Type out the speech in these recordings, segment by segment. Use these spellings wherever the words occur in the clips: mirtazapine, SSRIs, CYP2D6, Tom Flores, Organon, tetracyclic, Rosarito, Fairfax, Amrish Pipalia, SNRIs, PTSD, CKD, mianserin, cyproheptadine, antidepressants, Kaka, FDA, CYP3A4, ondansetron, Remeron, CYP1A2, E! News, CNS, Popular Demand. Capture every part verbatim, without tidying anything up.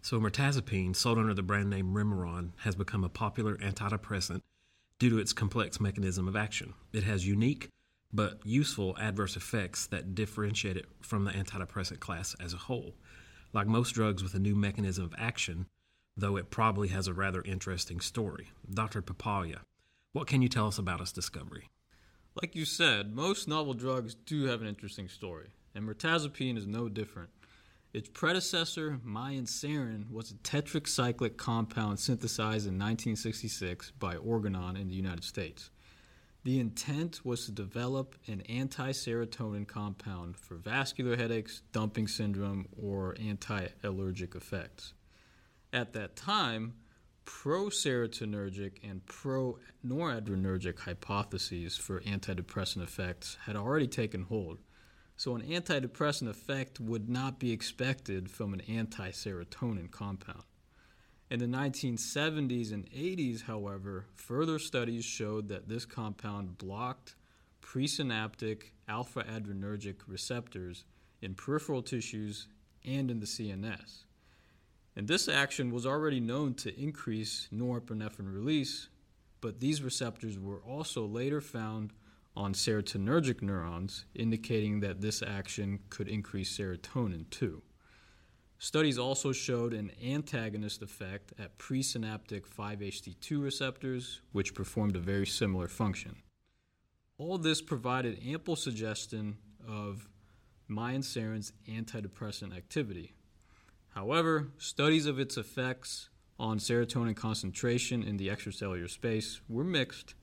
So mirtazapine, sold under the brand name Remeron, has become a popular antidepressant due to its complex mechanism of action. It has unique but useful adverse effects that differentiate it from the antidepressant class as a whole. Like most drugs with a new mechanism of action, though, it probably has a rather interesting story. Doctor Pipalia, what can you tell us about its discovery? Like you said, most novel drugs do have an interesting story, and mirtazapine is no different. Its predecessor, mianserin, was a tetracyclic compound synthesized in nineteen sixty-six by Organon in the United States. The intent was to develop an anti-serotonin compound for vascular headaches, dumping syndrome, or anti-allergic effects. At that time, pro-serotonergic and pro-noradrenergic hypotheses for antidepressant effects had already taken hold. So an antidepressant effect would not be expected from an anti-serotonin compound. In the nineteen seventies and eighties, however, further studies showed that this compound blocked presynaptic alpha-adrenergic receptors in peripheral tissues and in the C N S. And this action was already known to increase norepinephrine release, but these receptors were also later found on serotonergic neurons, indicating that this action could increase serotonin too. Studies also showed an antagonist effect at presynaptic five H T two receptors, which performed a very similar function. All this provided ample suggestion of mianserin's antidepressant activity. However, studies of its effects on serotonin concentration in the extracellular space were mixed,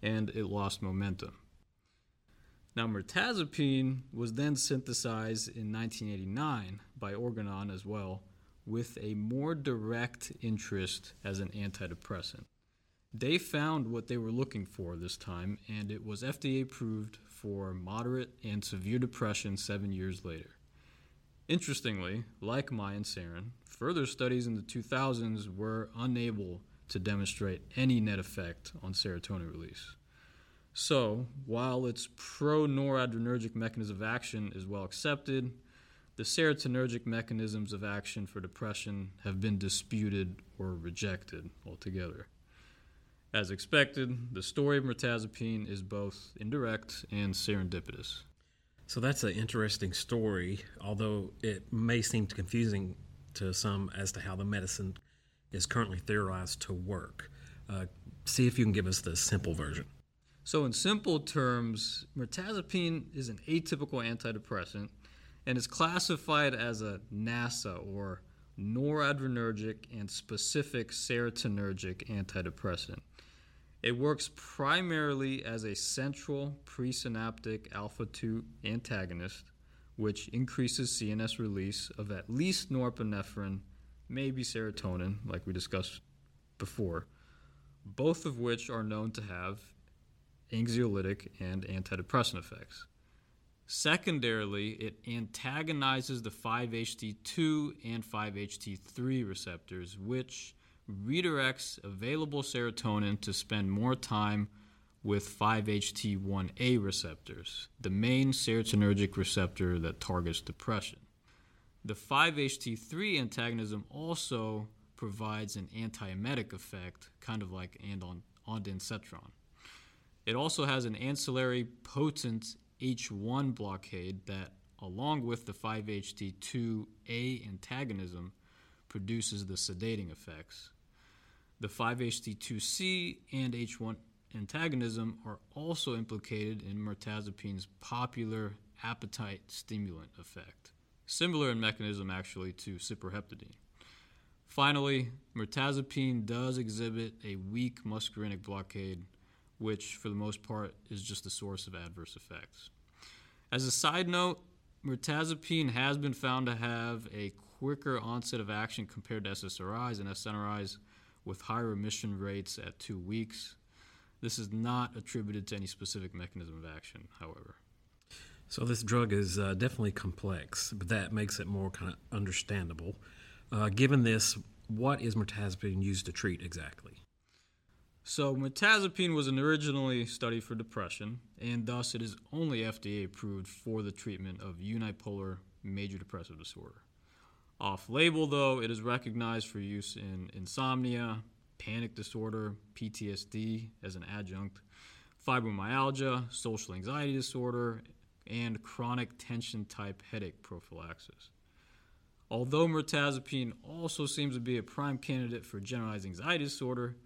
and it lost momentum. Now, mirtazapine was then synthesized in nineteen eighty-nine by Organon as well, with a more direct interest as an antidepressant. They found what they were looking for this time, and it was F D A approved for moderate and severe depression seven years later. Interestingly, like mianserin, further studies in the two thousands were unable to demonstrate any net effect on serotonin release. So, while its pro-noradrenergic mechanism of action is well accepted, the serotonergic mechanisms of action for depression have been disputed or rejected altogether. As expected, the story of mirtazapine is both indirect and serendipitous. So that's an interesting story, although it may seem confusing to some as to how the medicine is currently theorized to work. Uh, see if you can give us the simple version. So in simple terms, mirtazapine is an atypical antidepressant and is classified as a NASA or noradrenergic and specific serotonergic antidepressant. It works primarily as a central presynaptic alpha two antagonist, which increases C N S release of at least norepinephrine, maybe serotonin, like we discussed before, both of which are known to have anxiolytic and antidepressant effects. Secondarily, it antagonizes the five H T two and five H T three receptors, which redirects available serotonin to spend more time with five H T one A receptors, the main serotonergic receptor that targets depression. The five H T three antagonism also provides an antiemetic effect, kind of like ondansetron. It also has an ancillary potent H one blockade that, along with the five H T two A antagonism, produces the sedating effects. The five H T two C and H one antagonism are also implicated in mirtazapine's popular appetite stimulant effect, similar in mechanism, actually, to cyproheptadine. Finally, mirtazapine does exhibit a weak muscarinic blockade, which for the most part is just the source of adverse effects. As a side note, mirtazapine has been found to have a quicker onset of action compared to S S R Is and S N R Is, with higher remission rates at two weeks. This is not attributed to any specific mechanism of action, however. So this drug is uh, definitely complex, but that makes it more kind of understandable. Uh, given this, what is mirtazapine used to treat exactly? So mirtazapine was originally studied for depression, and thus it is only F D A approved for the treatment of unipolar major depressive disorder. Off-label, though, it is recognized for use in insomnia, panic disorder, P T S D as an adjunct, fibromyalgia, social anxiety disorder, and chronic tension-type headache prophylaxis. Although mirtazapine also seems to be a prime candidate for generalized anxiety disorder,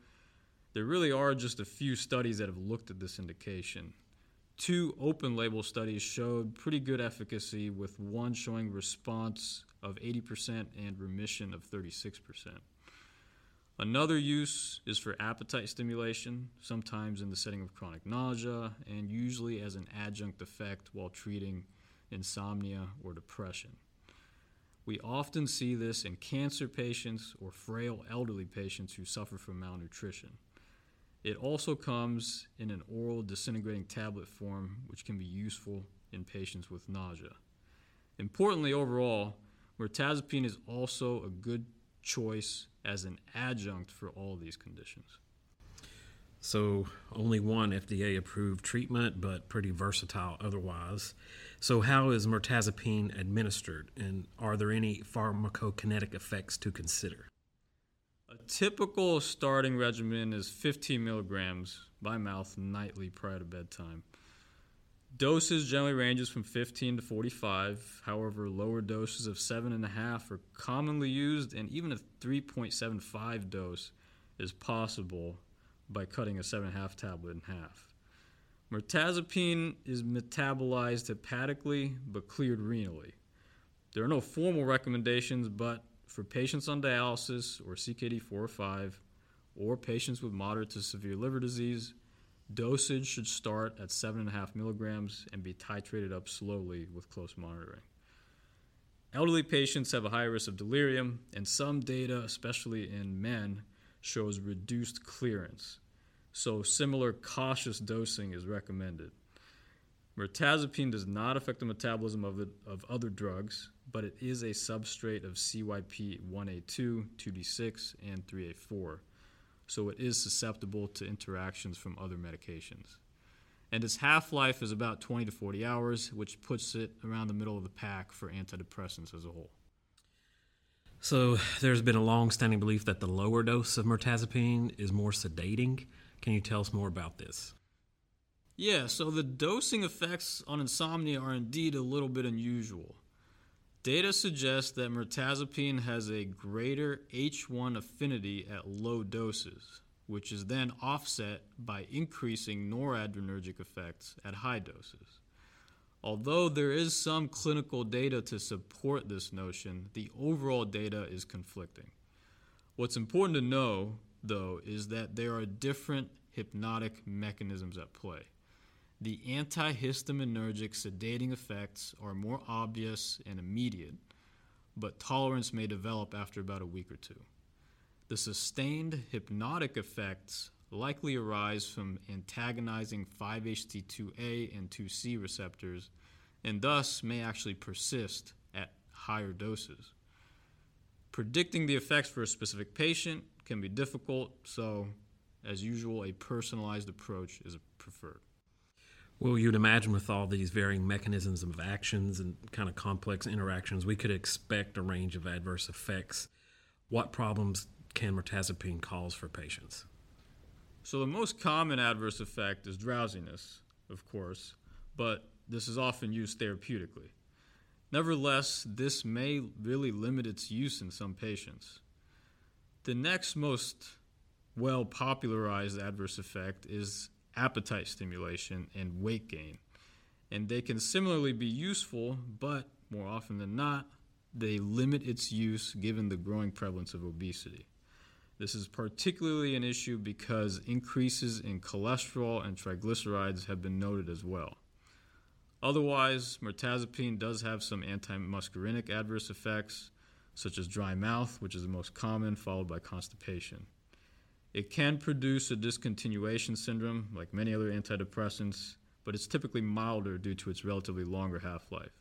there really are just a few studies that have looked at this indication. Two open-label studies showed pretty good efficacy, with one showing response of eighty percent and remission of thirty-six percent. Another use is for appetite stimulation, sometimes in the setting of chronic nausea, and usually as an adjunct effect while treating insomnia or depression. We often see this in cancer patients or frail elderly patients who suffer from malnutrition. It also comes in an oral disintegrating tablet form, which can be useful in patients with nausea. Importantly, overall, mirtazapine is also a good choice as an adjunct for all these conditions. So only one F D A-approved treatment, but pretty versatile otherwise. So how is mirtazapine administered, and are there any pharmacokinetic effects to consider? A typical starting regimen is fifteen milligrams by mouth nightly prior to bedtime. Doses generally ranges from fifteen to forty-five. However, lower doses of seven point five are commonly used, and even a three point seven five dose is possible by cutting a seven point five tablet in half. Mirtazapine is metabolized hepatically but cleared renally. There are no formal recommendations, but for patients on dialysis or C K D four or five, or patients with moderate to severe liver disease, dosage should start at seven point five milligrams and be titrated up slowly with close monitoring. Elderly patients have a higher risk of delirium, and some data, especially in men, shows reduced clearance, so similar cautious dosing is recommended. Mirtazapine does not affect the metabolism of, the, of other drugs, but it is a substrate of C Y P one A two, two D six, and three A four, so it is susceptible to interactions from other medications. And its half-life is about twenty to forty hours, which puts it around the middle of the pack for antidepressants as a whole. So there's been a long-standing belief that the lower dose of mirtazapine is more sedating. Can you tell us more about this? Yeah, so the dosing effects on insomnia are indeed a little bit unusual. Data suggests that mirtazapine has a greater H one affinity at low doses, which is then offset by increasing noradrenergic effects at high doses. Although there is some clinical data to support this notion, the overall data is conflicting. What's important to know, though, is that there are different hypnotic mechanisms at play. The antihistaminergic sedating effects are more obvious and immediate, but tolerance may develop after about a week or two. The sustained hypnotic effects likely arise from antagonizing five H T two A and two C receptors, and thus may actually persist at higher doses. Predicting the effects for a specific patient can be difficult, so as usual, a personalized approach is preferred. Well, you'd imagine with all these varying mechanisms of actions and kind of complex interactions, we could expect a range of adverse effects. What problems can mirtazapine cause for patients? So the most common adverse effect is drowsiness, of course, but this is often used therapeutically. Nevertheless, this may really limit its use in some patients. The next most well-popularized adverse effect is appetite stimulation and weight gain, and they can similarly be useful, but more often than not, they limit its use given the growing prevalence of obesity. This is particularly an issue because increases in cholesterol and triglycerides have been noted as well. Otherwise, mirtazapine does have some antimuscarinic adverse effects, such as dry mouth, which is the most common, followed by constipation. It can produce a discontinuation syndrome, like many other antidepressants, but it's typically milder due to its relatively longer half-life.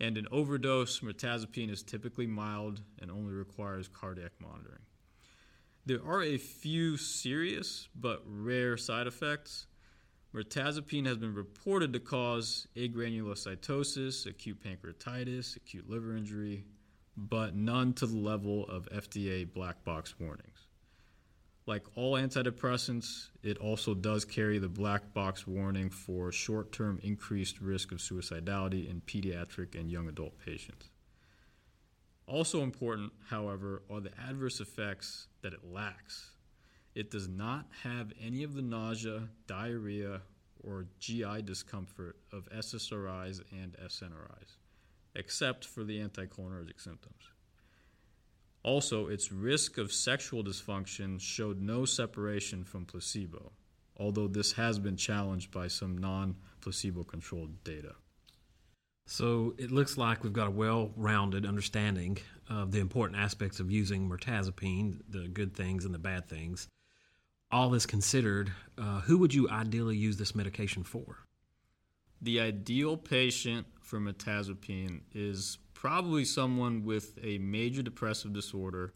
And in overdose, mirtazapine is typically mild and only requires cardiac monitoring. There are a few serious but rare side effects. Mirtazapine has been reported to cause agranulocytosis, acute pancreatitis, acute liver injury, but none to the level of F D A black box warnings. Like all antidepressants, it also does carry the black box warning for short-term increased risk of suicidality in pediatric and young adult patients. Also important, however, are the adverse effects that it lacks. It does not have any of the nausea, diarrhea, or G I discomfort of S S R Is and S N R Is, except for the anticholinergic symptoms. Also, its risk of sexual dysfunction showed no separation from placebo, although this has been challenged by some non-placebo-controlled data. So it looks like we've got a well-rounded understanding of the important aspects of using mirtazapine, the good things and the bad things. All this considered, uh, who would you ideally use this medication for? The ideal patient for mirtazapine is probably someone with a major depressive disorder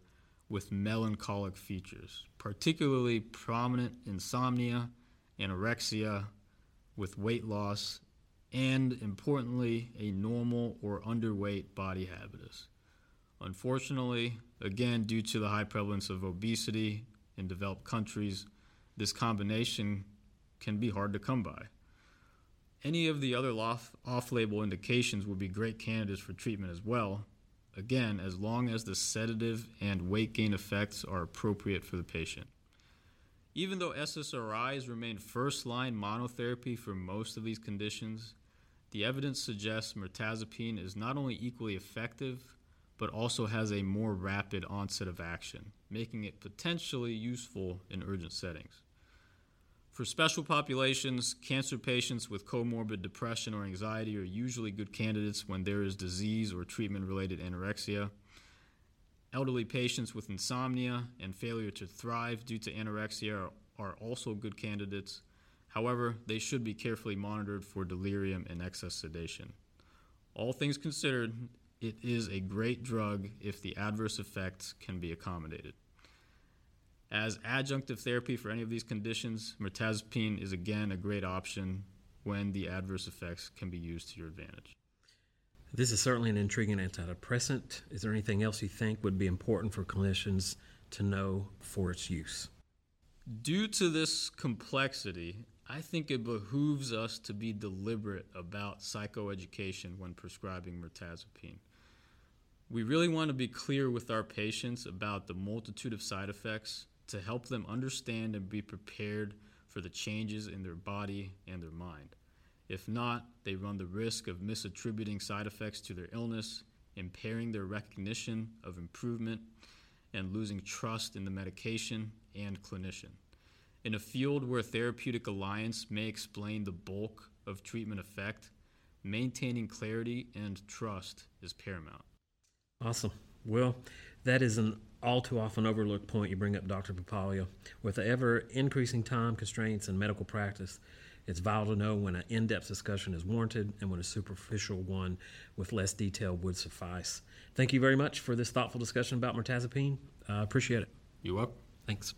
with melancholic features, particularly prominent insomnia, anorexia, with weight loss, and importantly, a normal or underweight body habitus. Unfortunately, again, due to the high prevalence of obesity in developed countries, this combination can be hard to come by. Any of the other off-label indications would be great candidates for treatment as well, again, as long as the sedative and weight gain effects are appropriate for the patient. Even though S S R Is remain first-line monotherapy for most of these conditions, the evidence suggests mirtazapine is not only equally effective, but also has a more rapid onset of action, making it potentially useful in urgent settings. For special populations, cancer patients with comorbid depression or anxiety are usually good candidates when there is disease or treatment-related anorexia. Elderly patients with insomnia and failure to thrive due to anorexia are also good candidates. However, they should be carefully monitored for delirium and excess sedation. All things considered, it is a great drug if the adverse effects can be accommodated. As adjunctive therapy for any of these conditions, mirtazapine is again a great option when the adverse effects can be used to your advantage. This is certainly an intriguing antidepressant. Is there anything else you think would be important for clinicians to know for its use? Due to this complexity, I think it behooves us to be deliberate about psychoeducation when prescribing mirtazapine. We really want to be clear with our patients about the multitude of side effects to help them understand and be prepared for the changes in their body and their mind. If not, they run the risk of misattributing side effects to their illness, impairing their recognition of improvement, and losing trust in the medication and clinician. In a field where therapeutic alliance may explain the bulk of treatment effect, maintaining clarity and trust is paramount. Awesome. Well, that is an all too often overlooked point you bring up, Doctor Pipalia. With the ever-increasing time constraints in medical practice, it's vital to know when an in-depth discussion is warranted and when a superficial one with less detail would suffice. Thank you very much for this thoughtful discussion about mirtazapine. I uh, appreciate it. You're welcome. Thanks.